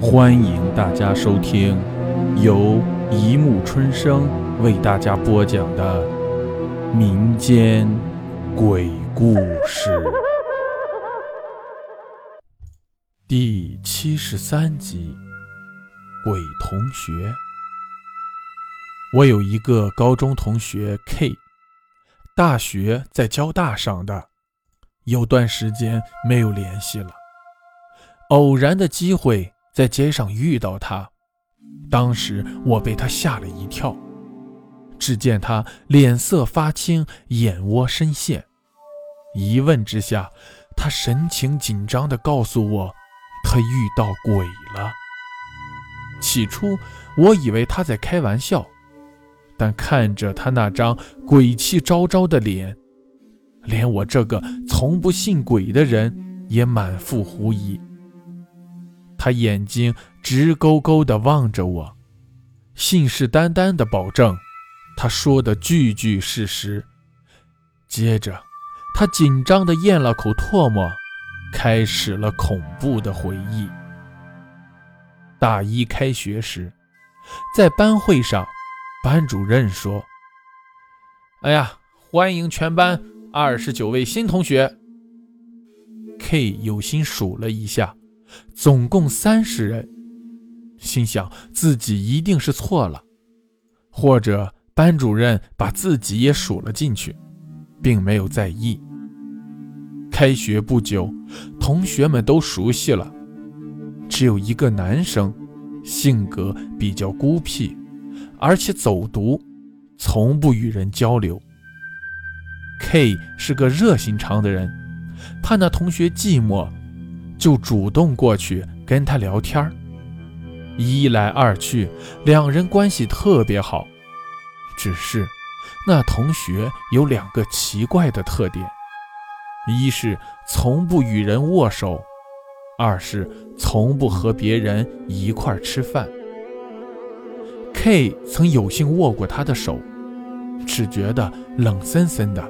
欢迎大家收听由一木春生为大家播讲的民间鬼故事第73集鬼同学。我有一个高中同学 K， 大学在交大上的，有段时间没有联系了，偶然的机会在街上遇到他，当时我被他吓了一跳，只见他脸色发青，眼窝深陷。一问之下，他神情紧张地告诉我，他遇到鬼了。起初我以为他在开玩笑，但看着他那张鬼气昭昭的脸，连我这个从不信鬼的人也满腹狐疑。他眼睛直勾勾地望着我，信誓旦旦地保证他说的句句是实。接着他紧张地咽了口唾沫，开始了恐怖的回忆。大一开学时，在班会上，班主任说，哎呀，欢迎全班29位新同学。 K 有心数了一下，总共30人，心想自己一定是错了，或者班主任把自己也数了进去，并没有在意。开学不久，同学们都熟悉了，只有一个男生性格比较孤僻，而且走读，从不与人交流。 K 是个热心肠的人，怕那同学寂寞，就主动过去跟他聊天。一来二去，两人关系特别好。只是那同学有2个奇怪的特点，一是从不与人握手，二是从不和别人一块吃饭。 K 曾有幸握过他的手，只觉得冷森森的，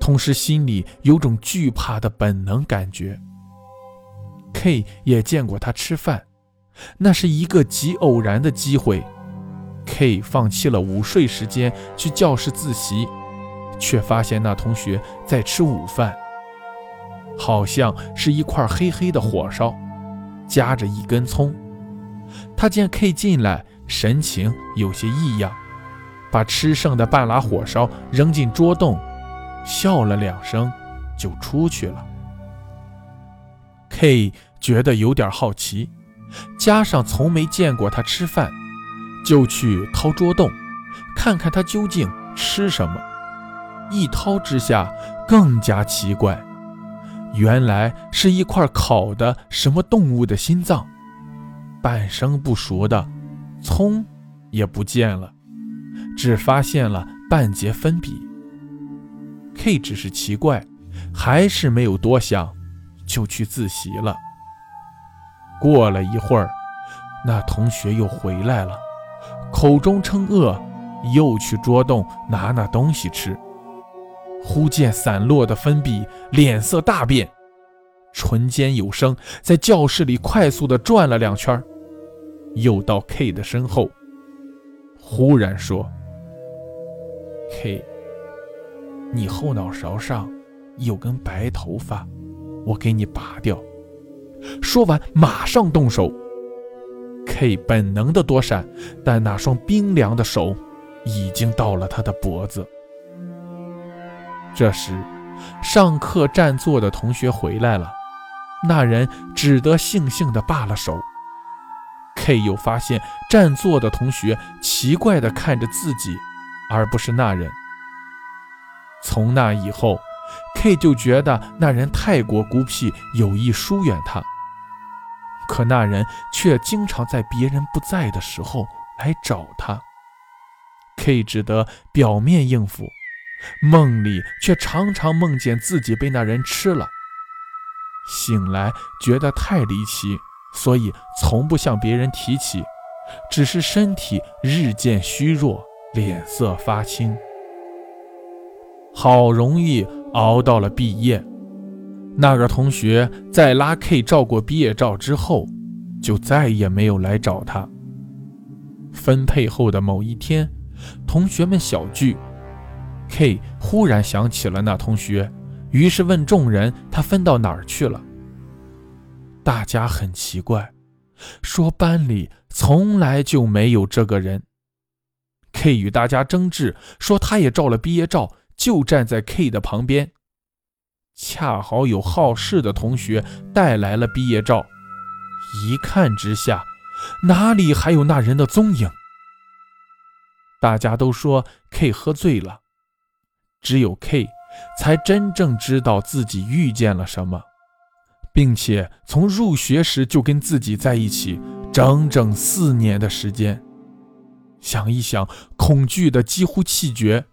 同时心里有种惧怕的本能感觉。K 也见过他吃饭，那是一个极偶然的机会。 K 放弃了午睡时间去教室自习，却发现那同学在吃午饭，好像是一块黑黑的火烧，夹着一根葱。他见 K 进来，神情有些异样，把吃剩的半拉火烧扔进桌洞，笑了2声就出去了。K 觉得有点好奇，加上从没见过他吃饭，就去掏桌洞，看看他究竟吃什么。一掏之下更加奇怪，原来是一块烤的什么动物的心脏，半生不熟的葱也不见了，只发现了半截分笔。 K 只是奇怪，还是没有多想，就去自习了。过了一会儿，那同学又回来了，口中称饿，又去桌洞拿那东西吃。忽见散落的粉笔，脸色大变，唇间有声，在教室里快速地转了2圈，又到 K 的身后，忽然说 ：“K， 你后脑勺上有根白头发，我给你拔掉。”说完马上动手。 K 本能的躲闪，但那双冰凉的手已经到了他的脖子。这时上课占座的同学回来了，那人只得悻悻地罢了手。 K 又发现占座的同学奇怪地看着自己，而不是那人。从那以后，K 就觉得那人太过孤僻，有意疏远他，可那人却经常在别人不在的时候来找他。 K 只得表面应付，梦里却常常梦见自己被那人吃了。醒来觉得太离奇，所以从不向别人提起，只是身体日渐虚弱，脸色发青。好容易熬到了毕业，那个同学在拉 K 照过毕业照之后，就再也没有来找他。分配后的某一天，同学们小聚， K 忽然想起了那同学，于是问众人他分到哪儿去了。大家很奇怪，说班里从来就没有这个人。 K 与大家争执，说他也照了毕业照，就站在 K 的旁边。恰好有好事的同学带来了毕业照，一看之下，哪里还有那人的踪影？大家都说 K 喝醉了，只有 K 才真正知道自己遇见了什么，并且从入学时就跟自己在一起整整4年的时间。想一想，恐惧的几乎气绝。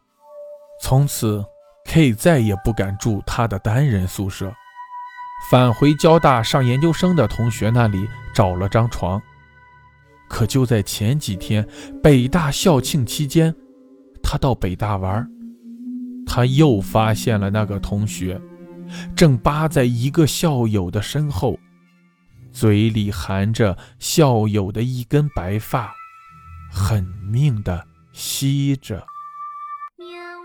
从此 K 再也不敢住他的单人宿舍，返回交大上研究生的同学那里找了张床。可就在前几天，北大校庆期间，他到北大玩，他又发现了那个同学，正扒在一个校友的身后，嘴里含着校友的一根白发，狠命地吸着。